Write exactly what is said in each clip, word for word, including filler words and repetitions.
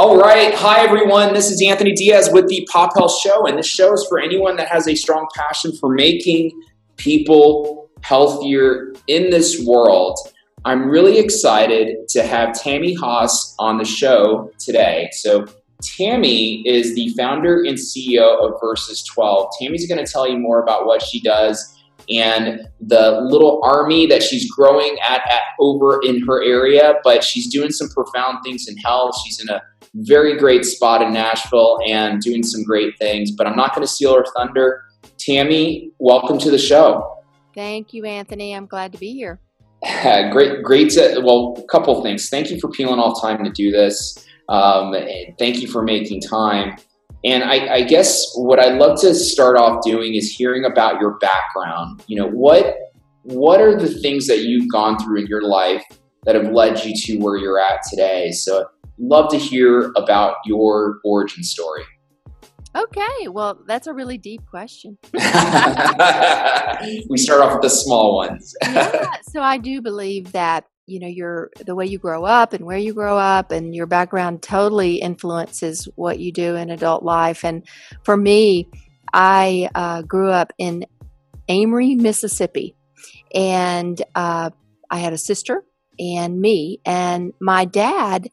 All right. Hi, everyone. This is Anthony Diaz with the Pop Health Show, and this show is for anyone that has a strong passion for making people healthier in this world. I'm really excited to have Tammy Hawes on the show today. So Tammy is the founder and C E O of Virsys twelve. Tammy's going to tell you more about what she does and the little army that she's growing at, at over in her area, but she's doing some profound things in health. She's in a very great spot in Nashville and doing some great things, but I'm not going to steal her thunder. Tammy, welcome to the show. Thank you, Anthony. I'm glad to be here. great, great. To, well, a couple things. Thank you for peeling off time to do this. Um, thank you for making time. And I, I guess what I'd love to start off doing is hearing about your background. You know, what what are the things that you've gone through in your life that have led you to where you're at today? So I'd love to hear about your origin story. Okay, well, that's a really deep question. We start off with the small ones. Yeah, so I do believe that, you know, your the way you grow up and where you grow up and your background totally influences what you do in adult life. And for me, I uh, grew up in Amory, Mississippi, and uh, I had a sister and me, and my dad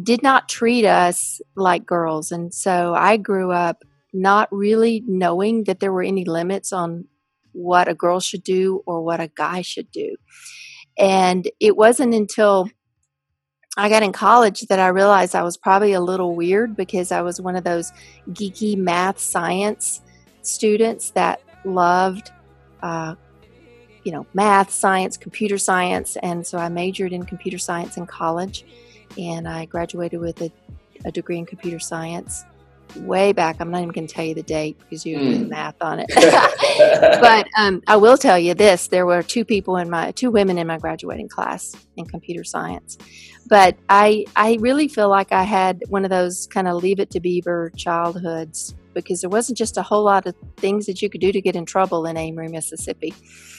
did not treat us like girls. And so I grew up not really knowing that there were any limits on what a girl should do or what a guy should do. And it wasn't until I got in college that I realized I was probably a little weird, because I was one of those geeky math science students that loved, uh, you know, math, science, computer science. And so I majored in computer science in college, and I graduated with a, a degree in computer science way back. I'm not even going to tell you the date because you were doing mm. math on it. But um, I will tell you this. There were two people in my, two women in my graduating class in computer science. But I I really feel like I had one of those kind of leave it to Beaver childhoods, because there wasn't just a whole lot of things that you could do to get in trouble in Amory, Mississippi.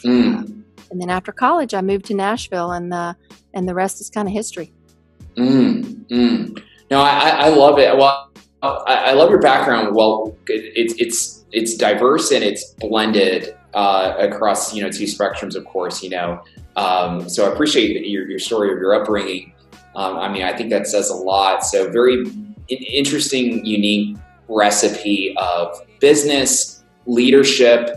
Mm. Um, and then after college, I moved to Nashville, and the, and the rest is kind of history. Mm. Mm. No, I, I love it. Well, I love your background. Well, it's it's it's diverse and it's blended uh, across, you know, two spectrums, of course, you know. Um, so I appreciate your, your story of your upbringing. Um, I mean, I think that says a lot. So very interesting, unique recipe of business, leadership,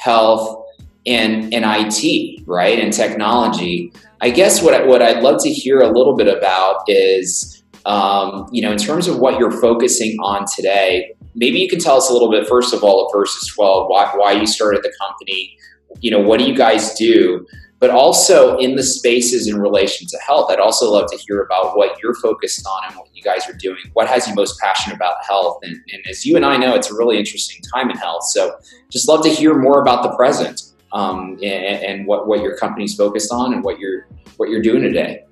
health, and and I T, right, and technology. I guess what I, what I'd love to hear a little bit about is, Um, you know, in terms of what you're focusing on today, maybe you can tell us a little bit, first of all, of Virsys twelve, why, why you started the company, you know, what do you guys do, but also in the spaces in relation to health. I'd also love to hear about what you're focused on and what you guys are doing. What has you most passionate about health? And, and as you and I know, it's a really interesting time in health. So just love to hear more about the present um, and, and what, what your company's focused on and what you're, what you're doing today.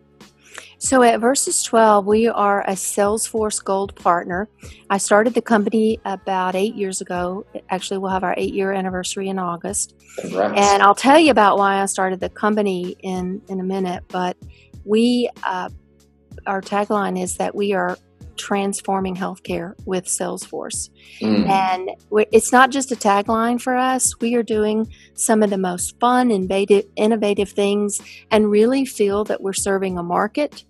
So at Virsys twelve, we are a Salesforce Gold partner. I started the company about eight years ago. Actually, we'll have our eight-year anniversary in August. Congrats. And I'll tell you about why I started the company in, in a minute. But we, uh, our tagline is that we are transforming healthcare with Salesforce. Mm. And it's not just a tagline for us. We are doing some of the most fun, innovative, innovative things, and really feel that we're serving a market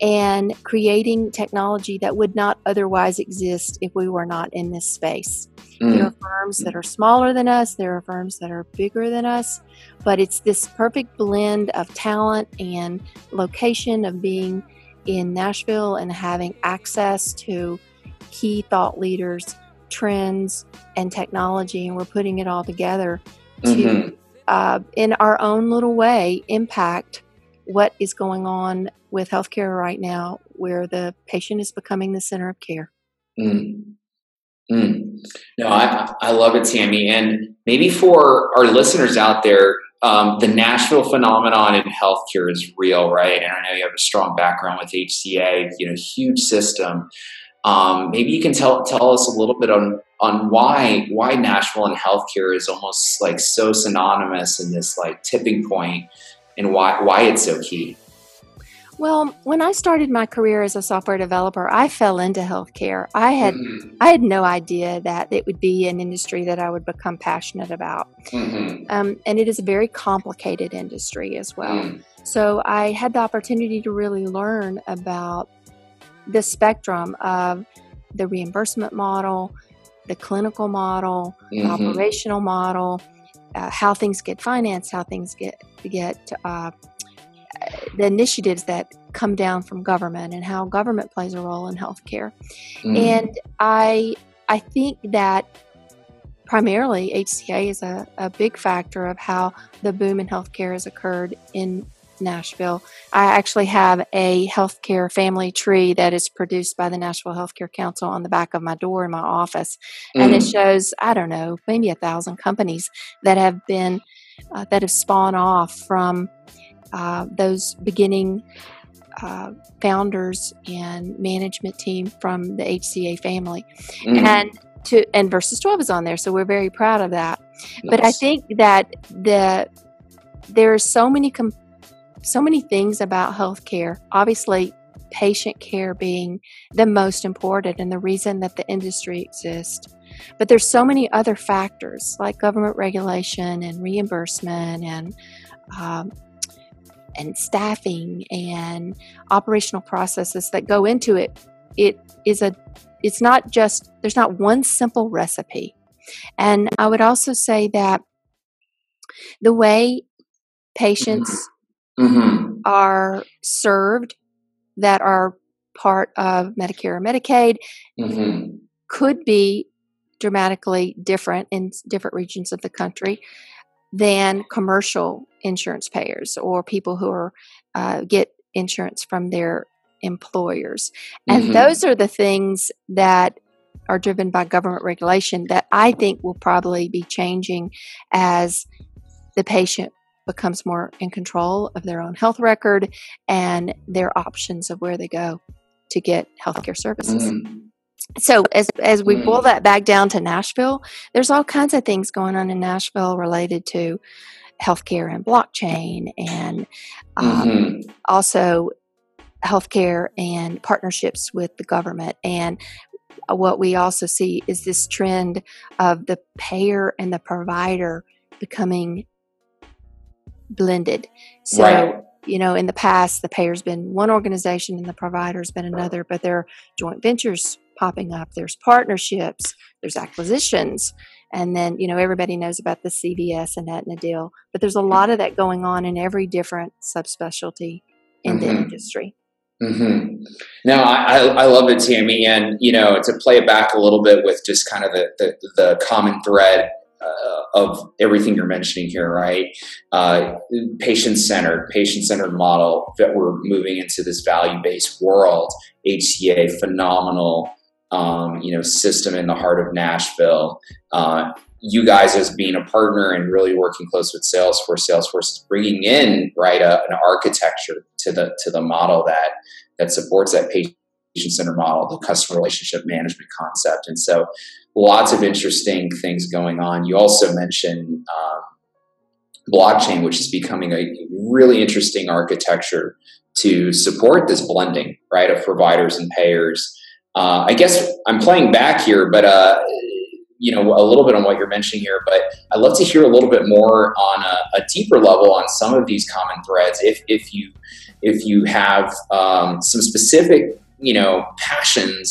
and creating technology that would not otherwise exist if we were not in this space. Mm. There are firms that are smaller than us. There are firms that are bigger than us. But it's this perfect blend of talent and location, of being in Nashville and having access to key thought leaders, trends, and technology. And we're putting it all together to, mm-hmm. uh, in our own little way, impact what is going on with healthcare right now, where the patient is becoming the center of care. Mm. Mm. No, I, I love it, Tammy. And maybe for our listeners out there, Um, the Nashville phenomenon in healthcare is real, right? And I know you have a strong background with H C A, you know, huge system. Um, maybe you can tell tell us a little bit on on why why Nashville and healthcare is almost like so synonymous in this like tipping point, and why why it's so key. Well, when I started my career as a software developer, I fell into healthcare. I had mm-hmm. I had no idea that it would be an industry that I would become passionate about. Mm-hmm. Um, and it is a very complicated industry as well. Mm. So I had the opportunity to really learn about the spectrum of the reimbursement model, the clinical model, mm-hmm. the operational model, uh, how things get financed, how things get get uh, the initiatives that come down from government and how government plays a role in healthcare. Mm-hmm. And I I think that primarily H C A is a, a big factor of how the boom in healthcare has occurred in Nashville. I actually have a healthcare family tree that is produced by the Nashville Healthcare Council on the back of my door in my office. Mm. And it shows, I don't know, maybe a thousand companies that have been, uh, that have spawned off from uh, those beginning uh, founders and management team from the H C A family. Mm. And to, and Virsys twelve is on there. So we're very proud of that. Nice. But I think that the, there are so many components So many things about healthcare, obviously patient care being the most important and the reason that the industry exists. But there's so many other factors like government regulation and reimbursement and um, and staffing and operational processes that go into it. It is a, it's not just, there's not one simple recipe. And I would also say that the way patients Mm-hmm. are served that are part of Medicare or Medicaid mm-hmm. could be dramatically different in different regions of the country than commercial insurance payers or people who are uh, get insurance from their employers. And mm-hmm. those are the things that are driven by government regulation that I think will probably be changing as the patient becomes more in control of their own health record and their options of where they go to get healthcare services. Mm. So as as we mm. pull that back down to Nashville, there's all kinds of things going on in Nashville related to healthcare and blockchain and um, mm-hmm. also healthcare and partnerships with the government. And what we also see is this trend of the payer and the provider becoming blended. So, right. you know, in the past, the payer's been one organization and the provider's been another, but there are joint ventures popping up. There's partnerships, there's acquisitions. And then, you know, everybody knows about the C V S and Aetna deal, but there's a lot of that going on in every different subspecialty in mm-hmm. the industry. Mm-hmm. No, I, I love it, Tammy. And, you know, to play it back a little bit with just kind of the, the, the common thread Uh, of everything you're mentioning here, right? Uh, patient-centered, patient-centered model that we're moving into this value-based world. H C A, phenomenal, um, you know, system in the heart of Nashville. Uh, you guys as being a partner and really working close with Salesforce. Salesforce is bringing in right a, an architecture to the to the model that that supports that patient. Patient-centered model, the customer relationship management concept. And so lots of interesting things going on. You also mentioned um, blockchain, which is becoming a really interesting architecture to support this blending, right, of providers and payers. Uh, I guess I'm playing back here, but, uh, you know, a little bit on what you're mentioning here, but I'd love to hear a little bit more on a, a deeper level on some of these common threads. If, if, you, if you have um, some specific you know, passions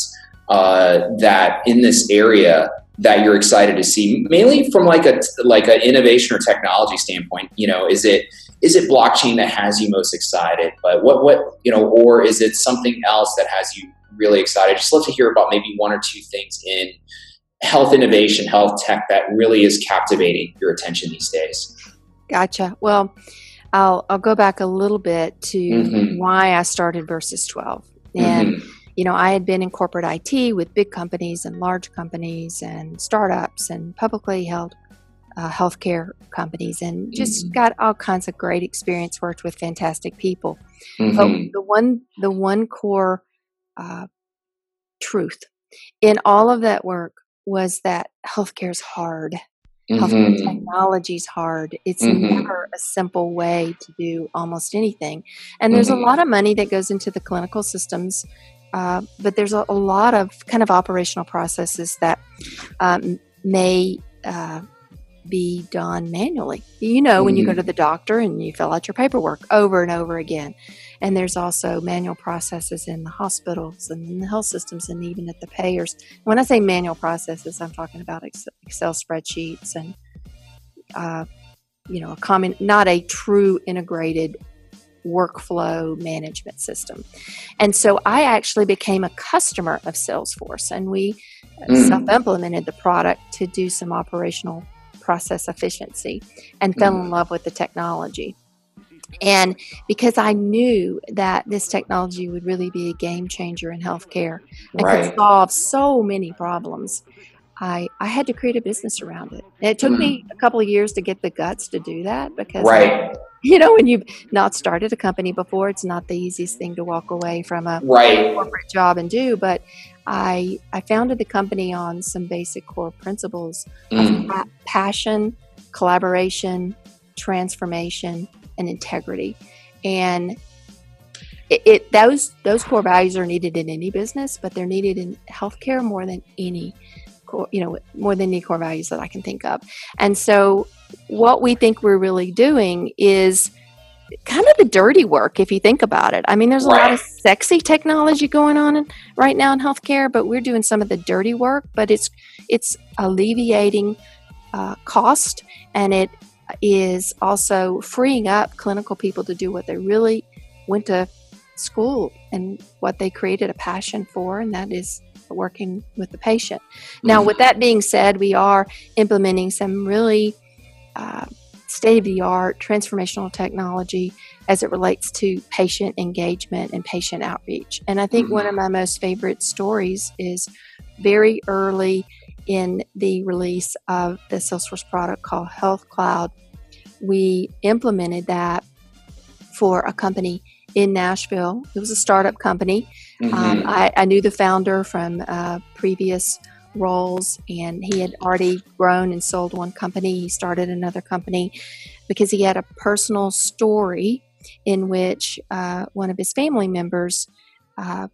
uh, that in this area that you're excited to see, mainly from like a like an innovation or technology standpoint. You know, is it is it blockchain that has you most excited? But what what you know, or is it something else that has you really excited? Just love to hear about maybe one or two things in health innovation, health tech that really is captivating your attention these days. Gotcha. Well, I'll I'll go back a little bit to mm-hmm. why I started Virsys twelve. And, mm-hmm. you know, I had been in corporate I T with big companies and large companies and startups and publicly held uh, healthcare companies and just mm-hmm. got all kinds of great experience, worked with fantastic people. Mm-hmm. But the one, the one core uh, truth in all of that work was that healthcare is hard. Mm-hmm. Healthcare technology is hard. It's mm-hmm. never a simple way to do almost anything. And there's mm-hmm. a lot of money that goes into the clinical systems, uh, but there's a, a lot of kind of operational processes that um, may uh, be done manually. You know, mm-hmm. when you go to the doctor and you fill out your paperwork over and over again. And there's also manual processes in the hospitals and in the health systems and even at the payers. When I say manual processes, I'm talking about Excel spreadsheets and, uh, you know, a common, not a true integrated workflow management system. And so I actually became a customer of Salesforce, and we mm. self-implemented the product to do some operational process efficiency and fell mm. in love with the technology. And because I knew that this technology would really be a game changer in healthcare and right. could solve so many problems, I, I had to create a business around it. And it took mm. me a couple of years to get the guts to do that because, right. you know, when you've not started a company before, it's not the easiest thing to walk away from a right. corporate job and do. But I, I founded the company on some basic core principles mm. of pa- passion, collaboration, transformation, and integrity. And it, it those those core values are needed in any business, but they're needed in healthcare more than any core, you know, more than any core values that I can think of. And so what we think we're really doing is kind of the dirty work, if you think about it. I mean, there's a right. lot of sexy technology going on in, right now in healthcare, but we're doing some of the dirty work, but it's it's alleviating uh, cost, and it is also freeing up clinical people to do what they really went to school and what they created a passion for, and that is working with the patient. Now, with that being said, we are implementing some really uh, state-of-the-art transformational technology as it relates to patient engagement and patient outreach. And I think mm-hmm. one of my most favorite stories is very early in the release of the Salesforce product called Health Cloud. We implemented that for a company in Nashville. It was a startup company. Mm-hmm. Um, I, I knew the founder from uh, previous roles, and he had already grown and sold one company. He started another company because he had a personal story in which uh, one of his family members uh,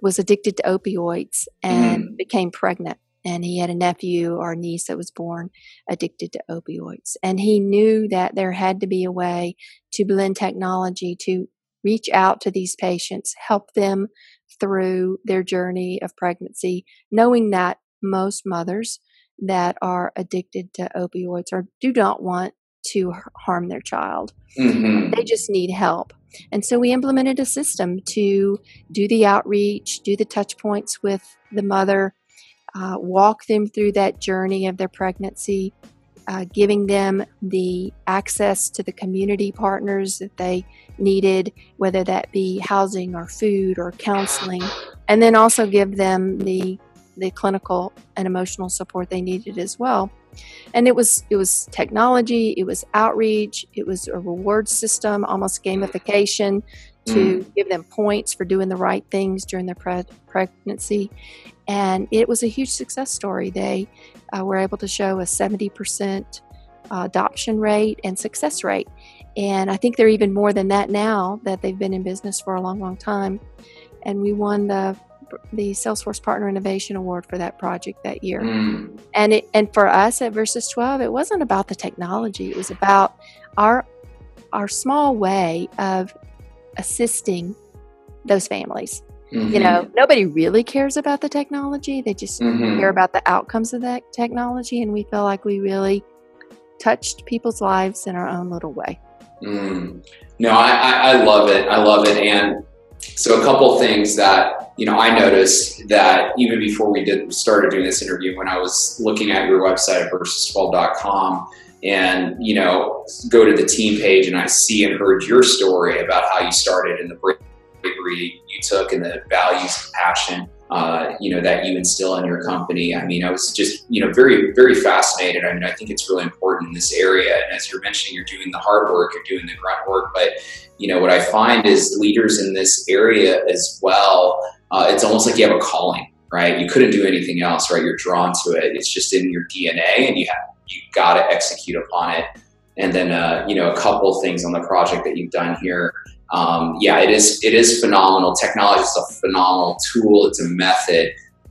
was addicted to opioids and mm-hmm. became pregnant. And he had a nephew or niece that was born addicted to opioids. And he knew that there had to be a way to blend technology to reach out to these patients, help them through their journey of pregnancy, knowing that most mothers that are addicted to opioids or do not want to harm their child. Mm-hmm. They just need help. And so we implemented a system to do the outreach, do the touch points with the mother, Uh, walk them through that journey of their pregnancy, uh, giving them the access to the community partners that they needed, whether that be housing or food or counseling, and then also give them the the clinical and emotional support they needed as well. And it was it was technology, it was outreach, it was a reward system, almost gamification to mm. give them points for doing the right things during their pre- pregnancy. And it was a huge success story. They uh, were able to show a seventy percent uh, adoption rate and success rate. And I think they're even more than that now that they've been in business for a long, long time. And we won the the Salesforce Partner Innovation Award for that project that year. Mm. And it, and for us at Virsys twelve, it wasn't about the technology. It was about our our small way of assisting those families. Mm-hmm. You know, nobody really cares about the technology. They just mm-hmm. care about the outcomes of that technology. And we feel like we really touched people's lives in our own little way. Mm. No, I, I, I love it. I love it. And so a couple things that, you know, I noticed that even before we did started doing this interview, when I was looking at your website at Virsys twelve dot com and, you know, go to the team page, and I see and heard your story about how you started in the break. Degree you took and the values and passion, uh, you know, that you instill in your company. I mean, I was just, you know, very, very fascinated. I mean, I think it's really important in this area. And as you're mentioning, you're doing the hard work, you're doing the grunt work. But, you know, what I find is leaders in this area as well, uh, it's almost like you have a calling, right? You couldn't do anything else, right? You're drawn to it. It's just in your D N A, and you have you got to execute upon it. And then, uh, you know, a couple things on the project that you've done here. Um, yeah, it is, it is phenomenal. Technology is a phenomenal tool. It's a method,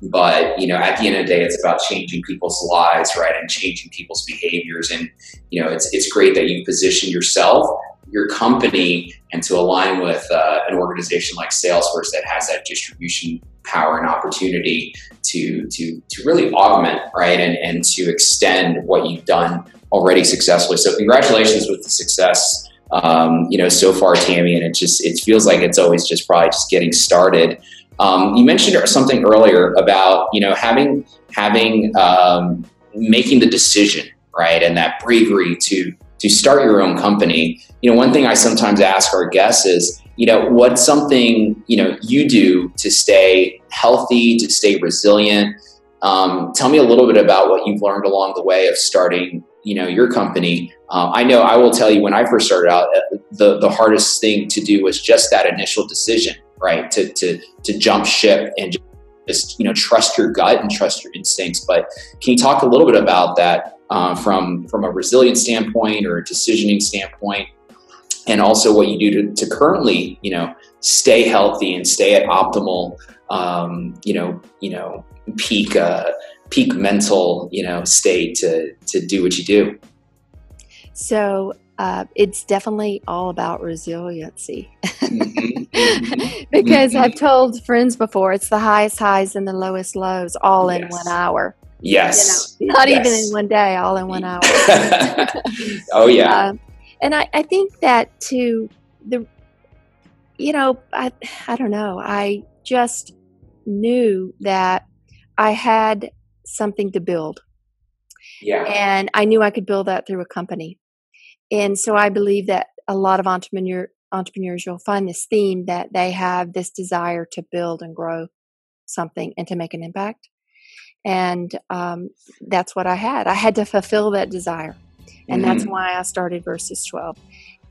but, you know, at the end of the day, it's about changing people's lives, right? And changing people's behaviors. And, you know, it's, it's great that you position yourself, your company, and to align with uh, an organization like Salesforce that has that distribution power and opportunity to, to, to really augment, right? And, and to extend what you've done already successfully. So congratulations with the success, um, you know, so far, Tammy, and it just, it feels like it's always just probably just getting started. Um, you mentioned something earlier about, you know, having, having, um, making the decision, right? And that bravery to, to start your own company. You know, one thing I sometimes ask our guests is, you know, what's something, you know, you do to stay healthy, to stay resilient? Um, tell me a little bit about what you've learned along the way of starting, you know, your company. Um, I know I will tell you when I first started out, the, the hardest thing to do was just that initial decision, right? To, to, to jump ship and just, you know, trust your gut and trust your instincts. But can you talk a little bit about that uh, from, from a resilience standpoint or a decisioning standpoint? And also what you do to, to currently, you know, stay healthy and stay at optimal, um, you know, you know, peak, uh, peak mental, you know, state to, to do what you do. So, uh, it's definitely all about resiliency mm-hmm. because mm-hmm. I've told friends before, it's the highest highs and the lowest lows all yes. in one hour. Yes. You know, not yes. even in one day, all in one hour. Oh yeah. Um, And I, I think that too, the, you know, I, I don't know. I just knew that I had something to build. Yeah. And I knew I could build that through a company. And so I believe that a lot of entrepreneur, entrepreneurs, you'll find this theme that they have this desire to build and grow something and to make an impact. And um, that's what I had. I had to fulfill that desire. And mm-hmm. that's why I started Virsys twelve.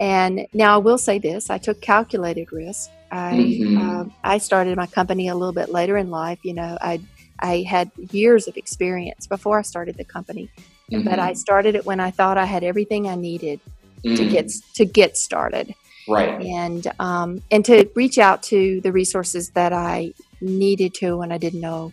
And now I will say this, I took calculated risk. I mm-hmm. uh, I started my company a little bit later in life. You know, I I had years of experience before I started the company, mm-hmm. but I started it when I thought I had everything I needed mm-hmm. to get to get started. Right. And um and to reach out to the resources that I needed to when I didn't know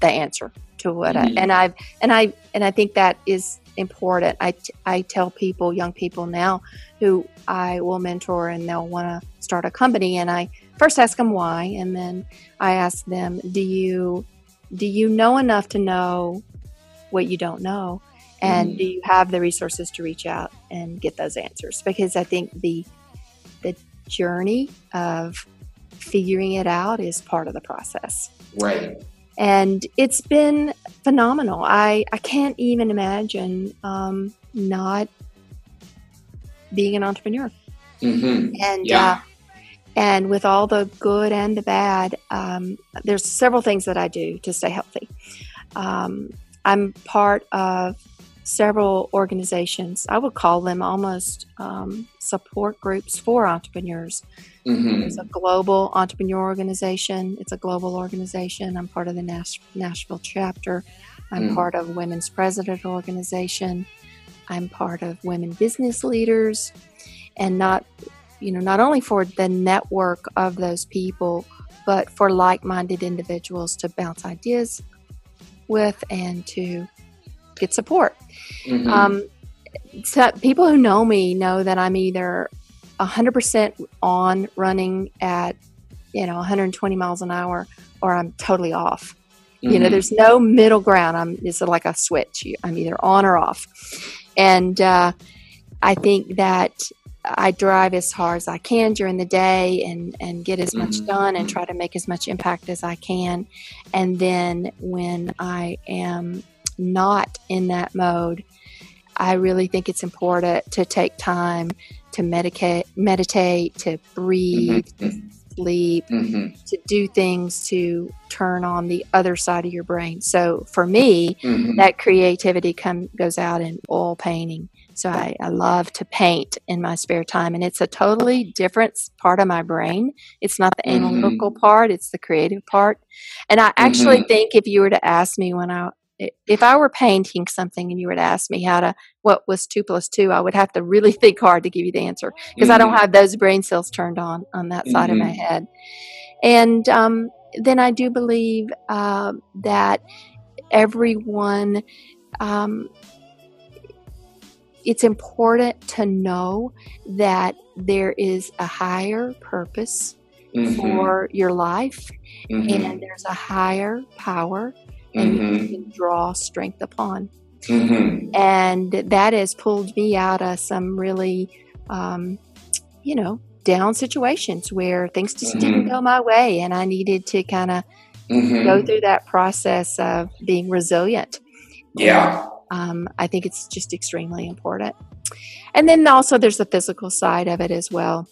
the answer to what mm-hmm. I and I've and I and I think that is important. I, t- I tell people, young people now who I will mentor and they'll want to start a company. And I first ask them why. And then I ask them, do you, do you know enough to know what you don't know? And mm-hmm. do you have the resources to reach out and get those answers? Because I think the, the journey of figuring it out is part of the process. Right. And it's been phenomenal. I, I can't even imagine um, not being an entrepreneur. Mm-hmm. And yeah. uh, and with all the good and the bad, um, there's several things that I do to stay healthy. Um, I'm part of several organizations. I would call them almost um, support groups for entrepreneurs. Mm-hmm. It's a global entrepreneur organization. It's a global organization. I'm part of the Nash- Nashville chapter. I'm mm-hmm. part of Women's President Organization. I'm part of Women Business Leaders, and not, you know, not only for the network of those people, but for like-minded individuals to bounce ideas with and to get support. Mm-hmm. Um, so people who know me know that I'm either one hundred percent on running at, you know, one hundred twenty miles an hour, or I'm totally off. Mm-hmm. You know, there's no middle ground. I'm, it's like a switch. I'm either on or off. And uh, I think that I drive as hard as I can during the day and, and get as mm-hmm. much done and try to make as much impact as I can. And then when I am not in that mode, I really think it's important to take time to medicate, meditate, to breathe, mm-hmm. to sleep, mm-hmm. to do things to turn on the other side of your brain. So for me, mm-hmm. that creativity come, goes out in oil painting. So I, I love to paint in my spare time, and it's a totally different part of my brain. It's not the mm-hmm. analytical part, it's the creative part. And I actually mm-hmm. think if you were to ask me when I if I were painting something and you were to ask me how to, what was two plus two, I would have to really think hard to give you the answer because mm-hmm. I don't have those brain cells turned on, on that mm-hmm. side of my head. And um, then I do believe uh, that everyone, um, it's important to know that there is a higher purpose mm-hmm. for your life mm-hmm. and there's a higher power and mm-hmm. you can draw strength upon. Mm-hmm. And that has pulled me out of some really, um, you know, down situations where things just mm-hmm. didn't go my way. And I needed to kind of mm-hmm. go through that process of being resilient. Yeah. And, um, I think it's just extremely important. And then also there's the physical side of it as well.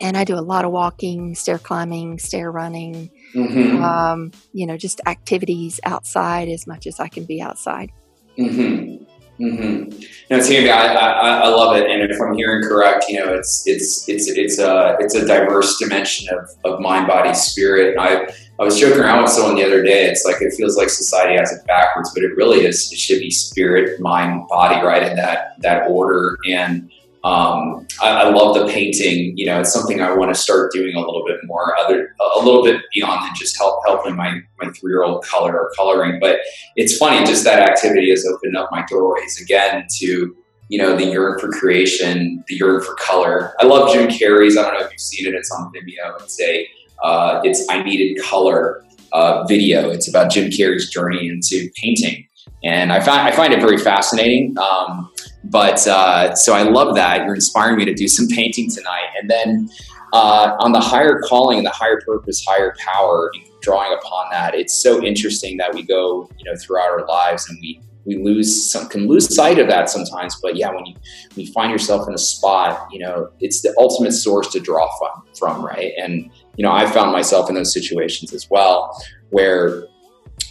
And I do a lot of walking, stair climbing, stair running, mm-hmm. um, you know, just activities outside as much as I can be outside. Mm-hmm. Mm-hmm. No, Tammy, I, I, I love it. And if I'm hearing correct, you know, it's it's it's it's a it's a diverse dimension of, of mind, body, spirit. And I I was joking around with someone the other day. It's like it feels like society has it backwards, but it really is. It should be spirit, mind, body, right in that that order. And Um, I, I love the painting, you know, it's something I want to start doing a little bit more, other, a little bit beyond than just help helping my, my three-year-old color or coloring. But it's funny, just that activity has opened up my doorways again to, you know, the yearn for creation, the yearn for color. I love Jim Carrey's, I don't know if you've seen it, it's on Vimeo, it's a, uh, it's I Needed Color uh, video. It's about Jim Carrey's journey into painting. And I find, I find it very fascinating. Um, But uh, so I love that. You're inspiring me to do some painting tonight. And then uh, on the higher calling, the higher purpose, higher power, drawing upon that, it's so interesting that we go, you know, throughout our lives and we, we lose some, can lose sight of that sometimes. But yeah, when you, when you find yourself in a spot, you know, it's the ultimate source to draw from, from, right? And, you know, I found myself in those situations as well where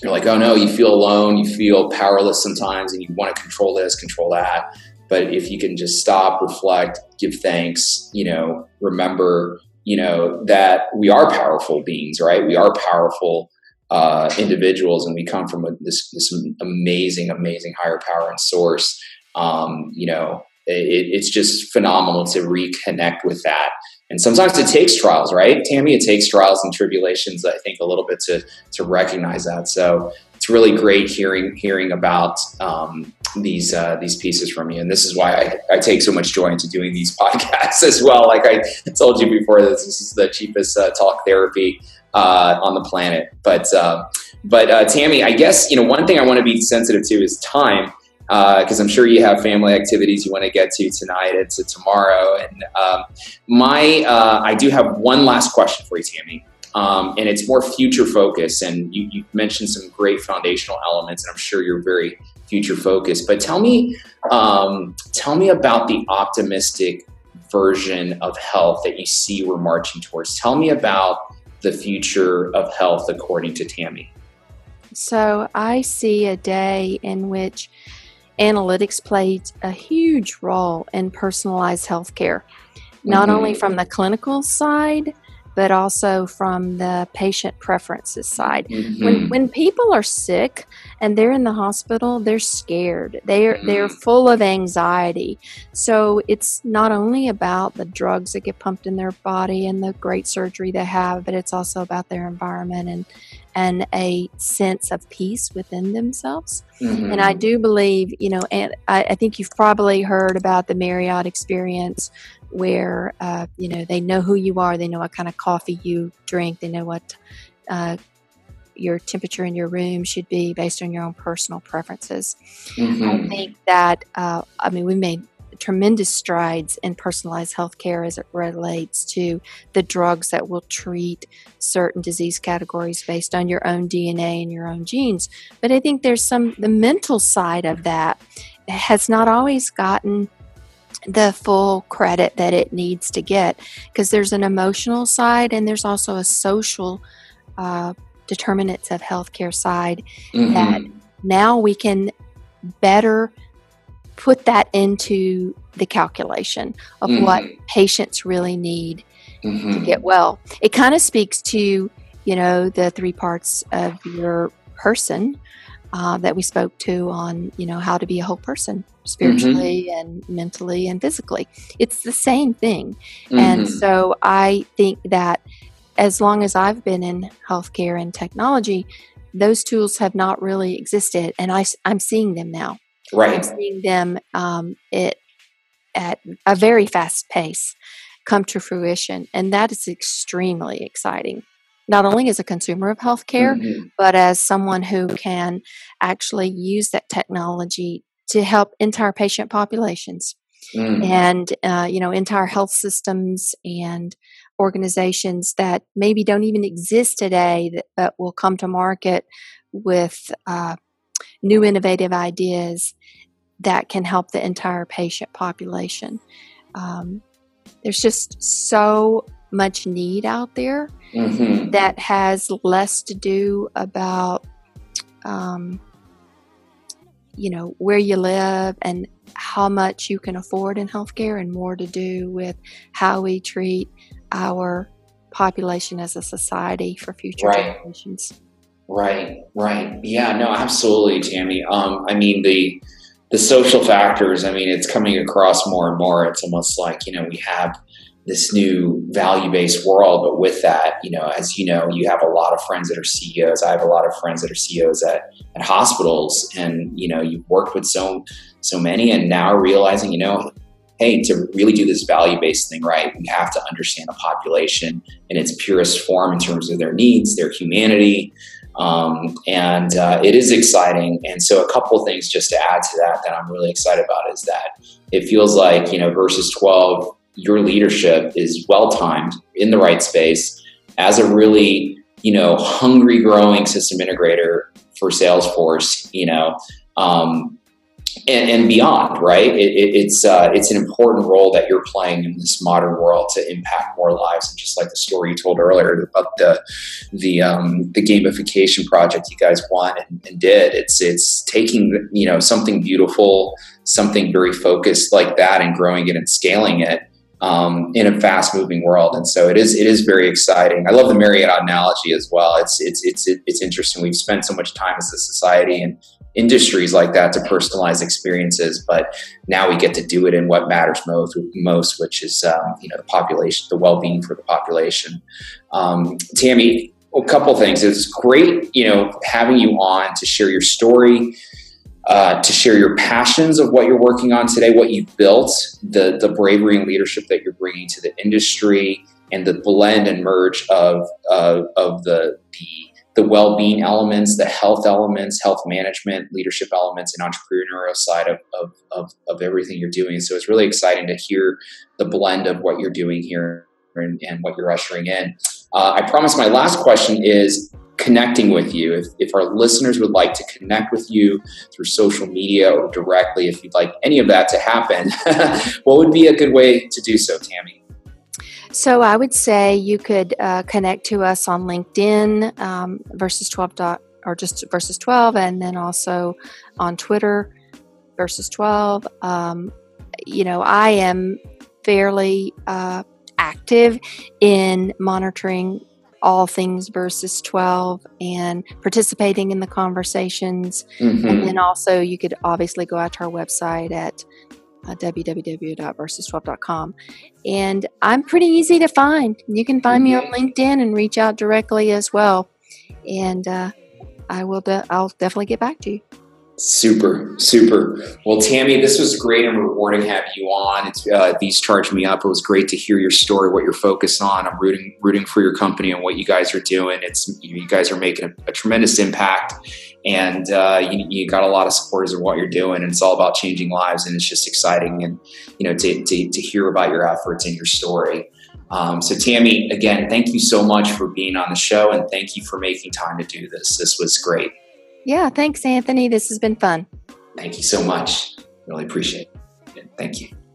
you're like, oh no, you feel alone, you feel powerless sometimes, and you want to control this, control that. But if you can just stop, reflect, give thanks, you know, remember, you know, that we are powerful beings, right? We are powerful uh, individuals, and we come from a, this, this amazing, amazing higher power and source. Um, you know, it, it's just phenomenal to reconnect with that. And sometimes it takes trials, right, Tammy? It takes trials and tribulations, I think, a little bit to to recognize that. So it's really great hearing hearing about um, these uh, these pieces from you. And this is why I, I take so much joy into doing these podcasts as well. Like I told you before, this, this is the cheapest uh, talk therapy uh, on the planet. But uh, but uh, Tammy, I guess, you know, one thing I want to be sensitive to is time. Because uh, I'm sure you have family activities you want to get to tonight and to tomorrow. And um, my, uh, I do have one last question for you, Tammy, um, and it's more future focused. And you, you mentioned some great foundational elements, and I'm sure you're very future focused. But tell me, um, tell me about the optimistic version of health that you see we're marching towards. Tell me about the future of health according to Tammy. So I see a day in which analytics played a huge role in personalized healthcare, not mm-hmm. only from the clinical side, but also from the patient preferences side. Mm-hmm. When when people are sick and they're in the hospital, they're scared. They're mm-hmm. they're full of anxiety. So it's not only about the drugs that get pumped in their body and the great surgery they have, but it's also about their environment and and a sense of peace within themselves. Mm-hmm. And I do believe, you know, and I, I think you've probably heard about the Marriott experience where, uh, you know, they know who you are. They know what kind of coffee you drink. They know what uh, your temperature in your room should be based on your own personal preferences. Mm-hmm. I think that, uh, I mean, we made tremendous strides in personalized healthcare as it relates to the drugs that will treat certain disease categories based on your own D N A and your own genes. But I think there's some, the mental side of that has not always gotten the full credit that it needs to get, because there's an emotional side and there's also a social uh, determinants of healthcare side mm-hmm. that now we can better put that into the calculation of mm-hmm. what patients really need mm-hmm. to get well. It kind of speaks to, you know, the three parts of your person uh, that we spoke to on, you know, how to be a whole person spiritually mm-hmm. and mentally and physically. It's the same thing. Mm-hmm. And so I think that as long as I've been in healthcare and technology, those tools have not really existed. And I, I'm seeing them now. Right. I'm seeing them um, it, at a very fast pace come to fruition. And that is extremely exciting, not only as a consumer of healthcare, mm-hmm. but as someone who can actually use that technology to help entire patient populations mm. and, uh, you know, entire health systems and organizations that maybe don't even exist today, that, but will come to market with uh, new innovative ideas that can help the entire patient population. Um, there's just so much need out there mm-hmm. that has less to do about, um, you know, where you live and how much you can afford in healthcare, and more to do with how we treat our population as a society for future right. generations. Right, right. Yeah, no, absolutely, Tammy. Um, I mean, the the social factors, I mean, it's coming across more and more. It's almost like, you know, we have this new value-based world, but with that, you know, as you know, you have a lot of friends that are C E Os. I have a lot of friends that are C E Os at, at hospitals, and, you know, you've worked with so, so many, and now realizing, you know, hey, to really do this value-based thing right, we have to understand the population in its purest form in terms of their needs, their humanity, um, and uh, it is exciting. And so a couple of things just to add to that that I'm really excited about is that it feels like, you know, Virsys twelve, your leadership is well-timed in the right space as a really, you know, hungry, growing system integrator for Salesforce, you know, um, And, and beyond, right? It, it, it's uh, it's an important role that you're playing in this modern world to impact more lives. And just like the story you told earlier about the the um, the gamification project you guys won and, and did, it's it's taking, you know, something beautiful, something very focused like that, and growing it and scaling it um, in a fast moving world. And so it is it is very exciting. I love the Marriott analogy as well. It's it's it's it's interesting. We've spent so much time as a society and industries like that to personalize experiences, but now we get to do it in what matters most, most which is um, you know, the population, the well-being for the population. Um, Tammy, a couple things. It's great, you know, having you on to share your story, uh, to share your passions of what you're working on today, what you've built, the the bravery and leadership that you're bringing to the industry, and the blend and merge of uh, of the the. the well-being elements, the health elements, health management, leadership elements, and entrepreneurial side of, of, of, of everything you're doing. So it's really exciting to hear the blend of what you're doing here and, and what you're ushering in. Uh, I promise my last question is connecting with you. If, if our listeners would like to connect with you through social media or directly, if you'd like any of that to happen, what would be a good way to do so, Tammy? So I would say you could uh, connect to us on LinkedIn, um, Virsys twelve dot, or just Virsys twelve, and then also on Twitter, Virsys twelve. Um, you know, I am fairly uh, active in monitoring all things Virsys twelve and participating in the conversations. Mm-hmm. And then also you could obviously go out to our website at Uh, w w w dot virsys twelve dot com, and I'm pretty easy to find. You can find me on LinkedIn and reach out directly as well, and uh, I will. De- I'll definitely get back to you. Super, super. Well, Tammy, this was great and rewarding having you on. It's, uh, these charged me up. It was great to hear your story, what you're focused on. I'm rooting, rooting for your company and what you guys are doing. It's you guys are making a, a tremendous impact, and uh, you, you got a lot of supporters of what you're doing. And it's all about changing lives, and it's just exciting, and you know, to to, to hear about your efforts and your story. Um, so, Tammy, again, thank you so much for being on the show, and thank you for making time to do this. This was great. Yeah, thanks, Anthony. This has been fun. Thank you so much. Really appreciate it. Thank you.